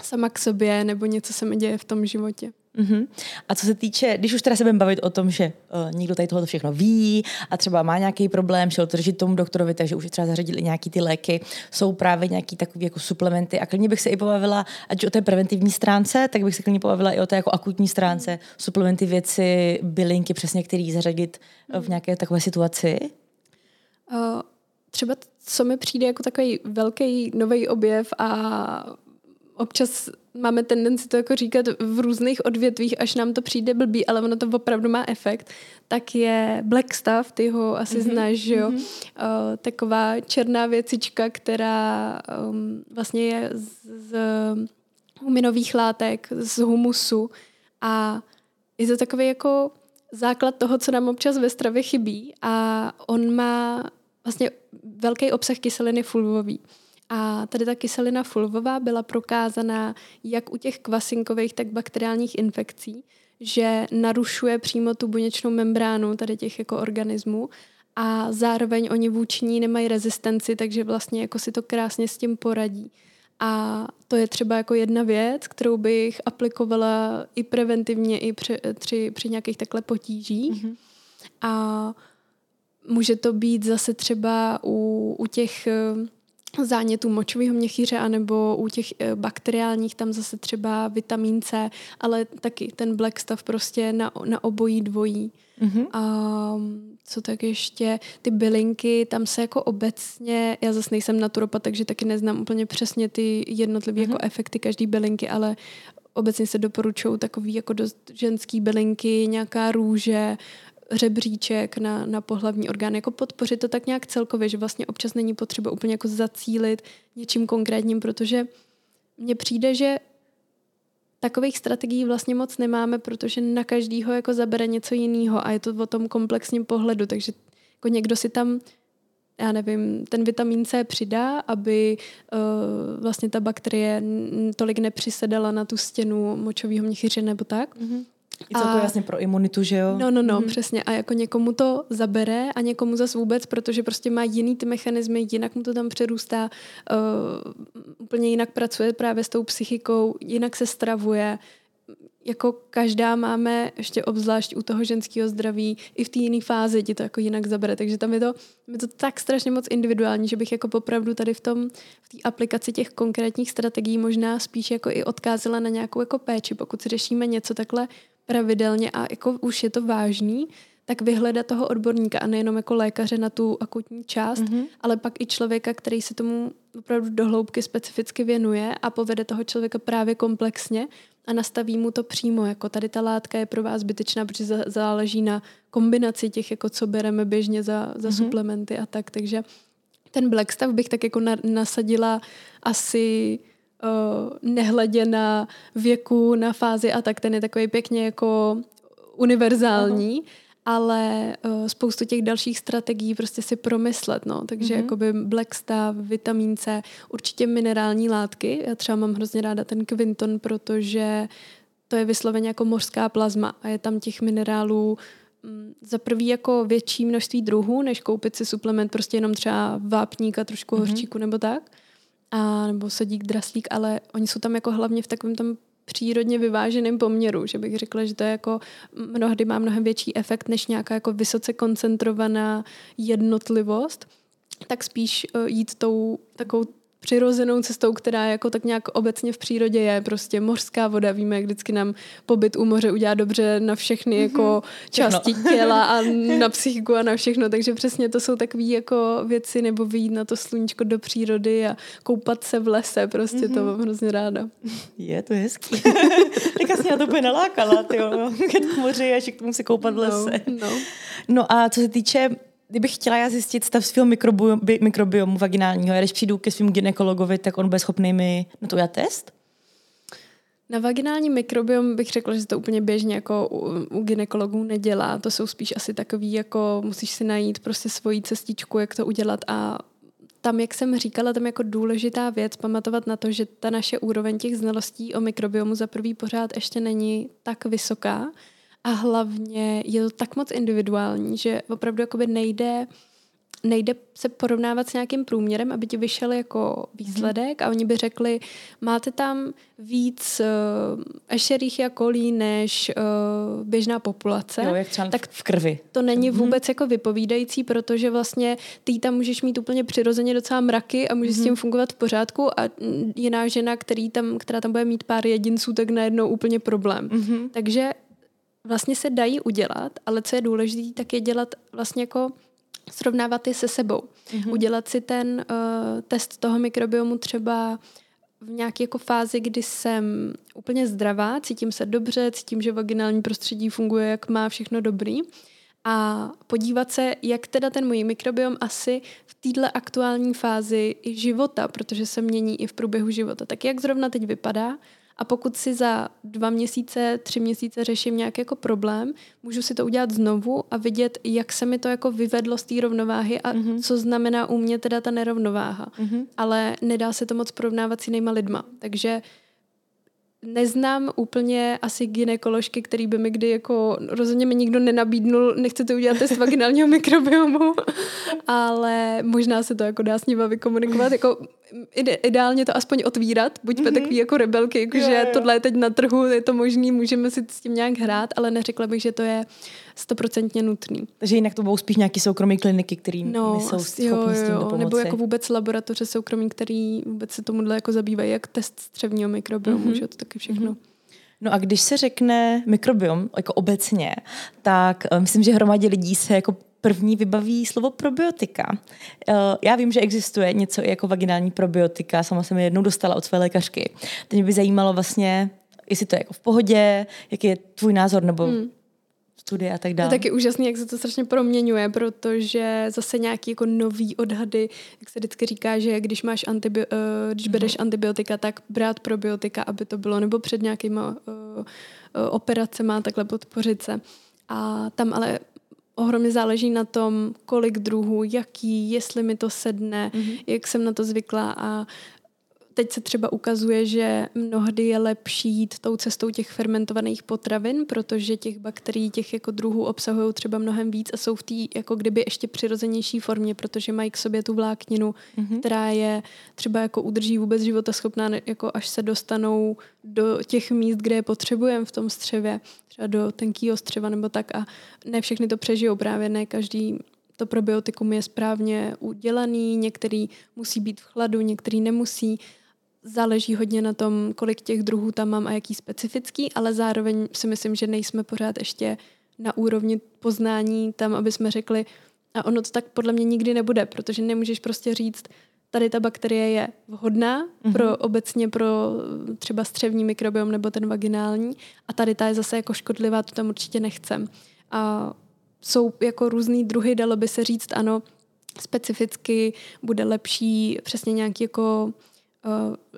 sama k sobě nebo něco se mi děje v tom životě. Uhum. A co se týče, když už teda se budeme bavit o tom, že uh, někdo tady tohle všechno ví a třeba má nějaký problém, šel to řešit tomu doktorovi, takže už třeba zařadili nějaký ty léky, jsou právě nějaký takový jako suplementy a klidně bych se i pobavila, ať o té preventivní stránce, tak bych se klidně pobavila i o té jako akutní stránce, suplementy, věci, bylinky přesně, který zařadit v nějaké takové situaci. Uh, třeba co mi přijde jako takový velký nový objev a občas máme tendenci to jako říkat v různých odvětvích, až nám to přijde blbý, ale ono to opravdu má efekt, tak je Blackstuff, ty ho asi mm-hmm. znáš, že jo? Mm-hmm. O, taková černá věcička, která um, vlastně je z huminových látek, z humusu a je to takový jako základ toho, co nám občas ve stravě chybí a on má vlastně velký obsah kyseliny fulvový. A tady ta kyselina fulvová byla prokázaná jak u těch kvasinkových, tak bakteriálních infekcí, že narušuje přímo tu buněčnou membránu tady těch jako organismů a zároveň oni vůči ní nemají rezistenci, takže vlastně jako si to krásně s tím poradí. A to je třeba jako jedna věc, kterou bych aplikovala i preventivně, i při, při, při nějakých takhle potížích. Mm-hmm. A může to být zase třeba u, u těch... zánětů močového měchýře anebo u těch bakteriálních, tam zase třeba vitamin C, ale taky ten Blackstuff prostě na, na obojí dvojí. Mm-hmm. A co tak ještě, ty bylinky, tam se jako obecně, já zase nejsem naturopat, takže taky neznám úplně přesně ty jednotlivé mm-hmm. jako efekty každý bylinky, ale obecně se doporučují takový jako dost ženský bylinky, nějaká růže, hřebříček na, na pohlavní orgán, jako podpořit to tak nějak celkově, že vlastně občas není potřeba úplně jako zacílit něčím konkrétním, protože mně přijde, že takových strategií vlastně moc nemáme, protože na každýho jako zabere něco jiného a je to o tom komplexním pohledu, takže jako někdo si tam, já nevím, ten vitamin C přidá, aby uh, vlastně ta bakterie tolik nepřisedala na tu stěnu močového měchýře nebo tak. Mm-hmm. Je to jasně pro imunitu, že jo? No, no, no, mm-hmm. přesně. A jako někomu to zabere a někomu zas vůbec, protože prostě má jiný ty mechanismy, jinak mu to tam přerůstá, uh, úplně jinak pracuje právě s tou psychikou, jinak se stravuje. Jako každá máme, ještě obzvlášť u toho ženského zdraví, i v té jiné fázi ti to jako jinak zabere. Takže tam je to, je to tak strašně moc individuální, že bych jako popravdu tady v tom, v té aplikaci těch konkrétních strategií možná spíš jako i odkázala na nějakou jako péči. Pokud řešíme něco takhle pravidelně a jako už je to vážný, tak vyhledat toho odborníka a nejenom jako lékaře na tu akutní část, mm-hmm. ale pak i člověka, který se tomu opravdu dohloubky specificky věnuje a povede toho člověka právě komplexně a nastaví mu to přímo, jako tady ta látka je pro vás zbytečná, protože záleží na kombinaci těch, jako co bereme běžně za, za mm-hmm. suplementy a tak, takže ten Blackstuff bych tak jako na, nasadila asi uh, nehledě na věku, na fázi a tak, ten je takový pěkně jako univerzální, mm-hmm. ale uh, spoustu těch dalších strategií prostě si promyslet, no. Takže mm-hmm. jakoby Blackstuff, vitamin C, určitě minerální látky. Já třeba mám hrozně ráda ten Quinton, protože to je vysloveně jako mořská plazma a je tam těch minerálů m, za prvý jako větší množství druhů, než koupit si suplement prostě jenom třeba vápník a trošku mm-hmm. hořčíku nebo tak. A nebo sedík, draslík, ale oni jsou tam jako hlavně v takovém tam přírodně vyváženém poměru, že bych řekla, že to je jako mnohdy má mnohem větší efekt než nějaká jako vysoce koncentrovaná jednotlivost, tak spíš jít tou takovou přirozenou cestou, která jako tak nějak obecně v přírodě je, prostě mořská voda, víme, jak vždycky nám pobyt u moře udělá dobře na všechny jako části těla a na psychiku a na všechno, takže přesně to jsou takové jako věci, nebo vyjít na to sluníčko do přírody a koupat se v lese, prostě mm-hmm. to mám hrozně ráda. Je, to je hezký. Teďka jsi mě to úplně nalákala, tyjo, k moři a že k tomu se koupat v lese. No, no. no a co se týče kdybych chtěla já zjistit stav svého mikrobiomu, mikrobiomu vaginálního, já když přijdu ke svým gynekologovi, tak on bude schopný mi na to udělat test? Na vaginální mikrobiom bych řekla, že to úplně běžně jako u, u gynekologů nedělá. To jsou spíš asi takový, jako musíš si najít prostě svoji cestičku, jak to udělat a tam, jak jsem říkala, tam jako důležitá věc pamatovat na to, že ta naše úroveň těch znalostí o mikrobiomu za prvý pořád ještě není tak vysoká. A hlavně je to tak moc individuální, že opravdu jakoby nejde, nejde se porovnávat s nějakým průměrem, aby ti vyšel jako výsledek a oni by řekli, máte tam víc uh, Escherichia coli než uh, běžná populace. Jo, jak třeba tak v krvi. To není vůbec mm-hmm. jako vypovídající, protože vlastně ty tam můžeš mít úplně přirozeně docela mraky a můžeš mm-hmm. s tím fungovat v pořádku a jiná žena, který tam, která tam bude mít pár jedinců, tak najednou úplně problém. Mm-hmm. Takže vlastně se dají udělat, ale co je důležité, tak je dělat vlastně jako srovnávat je se sebou. Mm-hmm. Udělat si ten uh, test toho mikrobiomu třeba v nějaké jako fázi, kdy jsem úplně zdravá, cítím se dobře, cítím, že vaginální prostředí funguje, jak má, všechno dobrý. A podívat se, jak teda ten můj mikrobiom asi v této aktuální fázi života, protože se mění i v průběhu života, tak jak zrovna teď vypadá. A pokud si za dva měsíce, tři měsíce řeším nějaký jako problém, můžu si to udělat znovu a vidět, jak se mi to jako vyvedlo z té rovnováhy a mm-hmm. co znamená u mě teda ta nerovnováha. Mm-hmm. Ale nedá se to moc porovnávat s jinýma lidma. Takže neznám úplně asi gynekoložky, který by mi kdy jako, rozhodně mi nikdo nenabídnul, nechcete udělat test vaginálního mikrobiomu, ale možná se to jako dá s nima vykomunikovat, jako ide- ideálně to aspoň otvírat, buďme mm-hmm. takový jako rebelky, jako jo, že jo. Tohle je teď na trhu, je to možný, můžeme si s tím nějak hrát, ale neřekla bych, že to je stoprocentně nutný. Takže jinak to budou spíš nějaký soukromý kliniky, který no, nejsou schopni jo, jo, s tímto pomoci. Nebo jako vůbec laboratoře soukromí, který vůbec se tomuhle jako zabývají, jak test střevního mikrobiomu, mm-hmm. že to taky všechno. Mm-hmm. No a když se řekne mikrobiom, jako obecně, tak myslím, že hromadě lidí se jako první vybaví slovo probiotika. Já vím, že existuje něco jako vaginální probiotika, sama jsem je jednou dostala od své lékařky. Teď mě by zajímalo vlastně, jestli to je jako v pohodě, jaký je tvůj názor, nebo hmm. studie a tak dále. To je taky úžasný, jak se to strašně proměňuje, protože zase nějaký jako nový odhady, jak se vždycky říká, že když máš antibio, když bereš antibiotika, tak brát probiotika, aby to bylo, nebo před nějakýma operacema, takhle podpořit se. A tam ale ohromně záleží na tom, kolik druhů, jaký, jestli mi to sedne, mm-hmm. jak jsem na to zvyklá. A teď se třeba ukazuje, že mnohdy je lepší jít tou cestou těch fermentovaných potravin, protože těch bakterií, těch jako druhů obsahují třeba mnohem víc a jsou v té jako kdyby ještě přirozenější formě, protože mají k sobě tu vlákninu, mm-hmm. která je třeba jako udrží vůbec životaschopná, jako až se dostanou do těch míst, kde je potřebujeme v tom střevě, třeba do tenkýho střeva nebo tak, a ne všechny to přežijou, právě ne každý to probiotikum je správně udělaný, některý musí být v chladu, některý nemusí. Záleží hodně na tom, kolik těch druhů tam mám a jaký specifický, ale zároveň si myslím, že nejsme pořád ještě na úrovni poznání tam, aby jsme řekli, a ono to tak podle mě nikdy nebude, protože nemůžeš prostě říct, tady ta bakterie je vhodná mm-hmm. pro obecně pro třeba střevní mikrobiom nebo ten vaginální a tady ta je zase jako škodlivá, to tam určitě nechcem. A jsou jako různý druhy, dalo by se říct, ano, specificky bude lepší přesně nějaký jako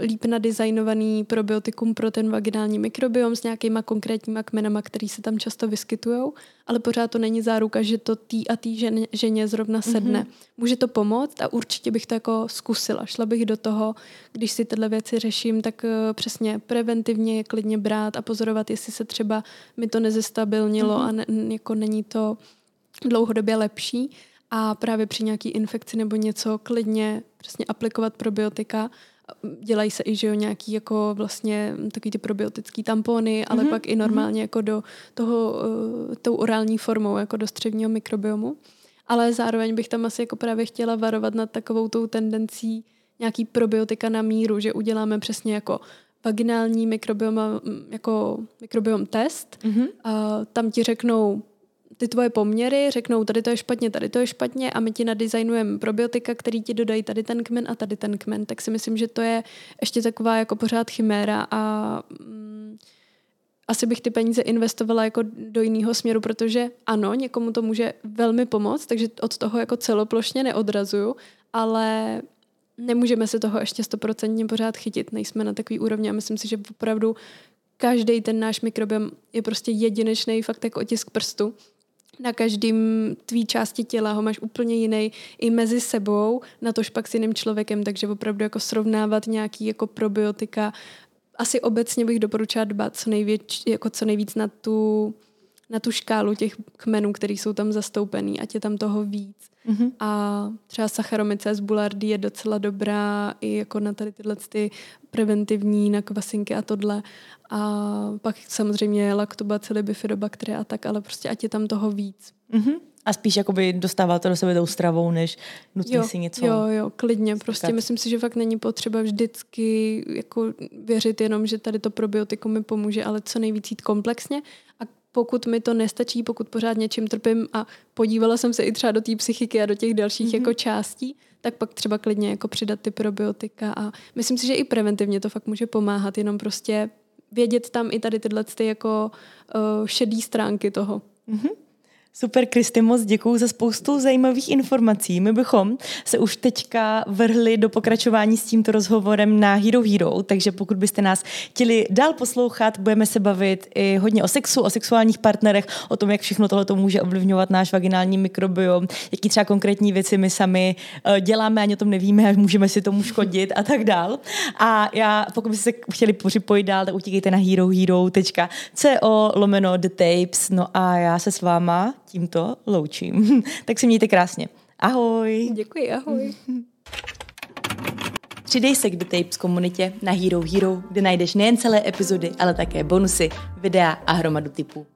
líp nadizajnovaný probiotikum pro ten vaginální mikrobiom s nějakýma konkrétníma kmenama, který se tam často vyskytujou, ale pořád to není záruka, že to tý a tý ženě, ženě zrovna sedne. Mm-hmm. Může to pomoct a určitě bych to jako zkusila. Šla bych do toho, když si tyhle věci řeším, tak přesně preventivně je klidně brát a pozorovat, jestli se třeba mi to nezestabilnilo mm-hmm. a ne, jako není to dlouhodobě lepší. A právě při nějaký infekci nebo něco klidně přesně aplikovat probiotika. Dělají se i, že jo, nějaký jako vlastně takový ty probiotický tampony, ale mm-hmm. pak i normálně jako do toho, uh, tou orální formou, jako do střevního mikrobiomu. Ale zároveň bych tam asi jako právě chtěla varovat nad takovou tou tendencí nějaký probiotika na míru, že uděláme přesně jako vaginální mikrobiom, jako mikrobiom test. Mm-hmm. A tam ti řeknou ty tvoje poměry, řeknou tady to je špatně, tady to je špatně a my ti nadizajnujeme probiotika, který ti dodají tady ten kmen a tady ten kmen. Tak si myslím, že to je ještě taková jako pořád chiméra a mm, asi bych ty peníze investovala jako do jiného směru, protože ano, někomu to může velmi pomoct, takže od toho jako celoplošně neodrazuju, ale nemůžeme se toho ještě stoprocentně pořád chytit, nejsme na takový úrovni a myslím si, že opravdu každý ten náš mikrobiom je prostě jedinečný, fakt jako otisk prstu. Na každém tvý části těla ho máš úplně jiný i mezi sebou, natož pak s jiným člověkem, takže opravdu jako srovnávat nějaký jako probiotika. Asi obecně bych doporučila dbát co nejvíc, jako co nejvíc na tu, na tu škálu těch kmenů, který jsou tam zastoupený, ať je tam toho víc. Mm-hmm. A třeba Sacharomyces boulardii je docela dobrá i jako na tady tyhle ty preventivní, na kvasinky a tohle. A pak samozřejmě laktobacily, bifidobakterie a tak, ale prostě ať je tam toho víc. Mm-hmm. A spíš jakoby dostává to do sebe tou stravou, než nutně si něco... Jo, jo, klidně. Prostě stát. Myslím si, že fakt není potřeba vždycky jako věřit jenom, že tady to probiotikum mi pomůže, ale co nejvíc jít komplexně a pokud mi to nestačí, pokud pořád něčím trpím a podívala jsem se i třeba do té psychiky a do těch dalších mm-hmm. jako částí, tak pak třeba klidně jako přidat ty probiotika a myslím si, že i preventivně to fakt může pomáhat, jenom prostě vědět tam i tady tyhle ty jako uh, šedý stránky toho. Mm-hmm. Super, Kristy, moc děkuju za spoustu zajímavých informací. My bychom se už teďka vrhli do pokračování s tímto rozhovorem na Hero Hero, takže pokud byste nás chtěli dál poslouchat, budeme se bavit i hodně o sexu, o sexuálních partnerech, o tom, jak všechno tohleto může ovlivňovat náš vaginální mikrobiom, jaký třeba konkrétní věci my sami děláme, ani o tom nevíme, až můžeme si tomu škodit a tak dál. A já, pokud byste se chtěli připojit dál, tak utíkejte na herohero.co lomeno The Tapes. No a já se s váma tímto loučím. Tak si mějte krásně. Ahoj. Děkuji, ahoj. Přidej se k The Tapes komunitě na Hero Hero, kde najdeš nejen celé epizody, ale také bonusy, videa a hromadu tipů.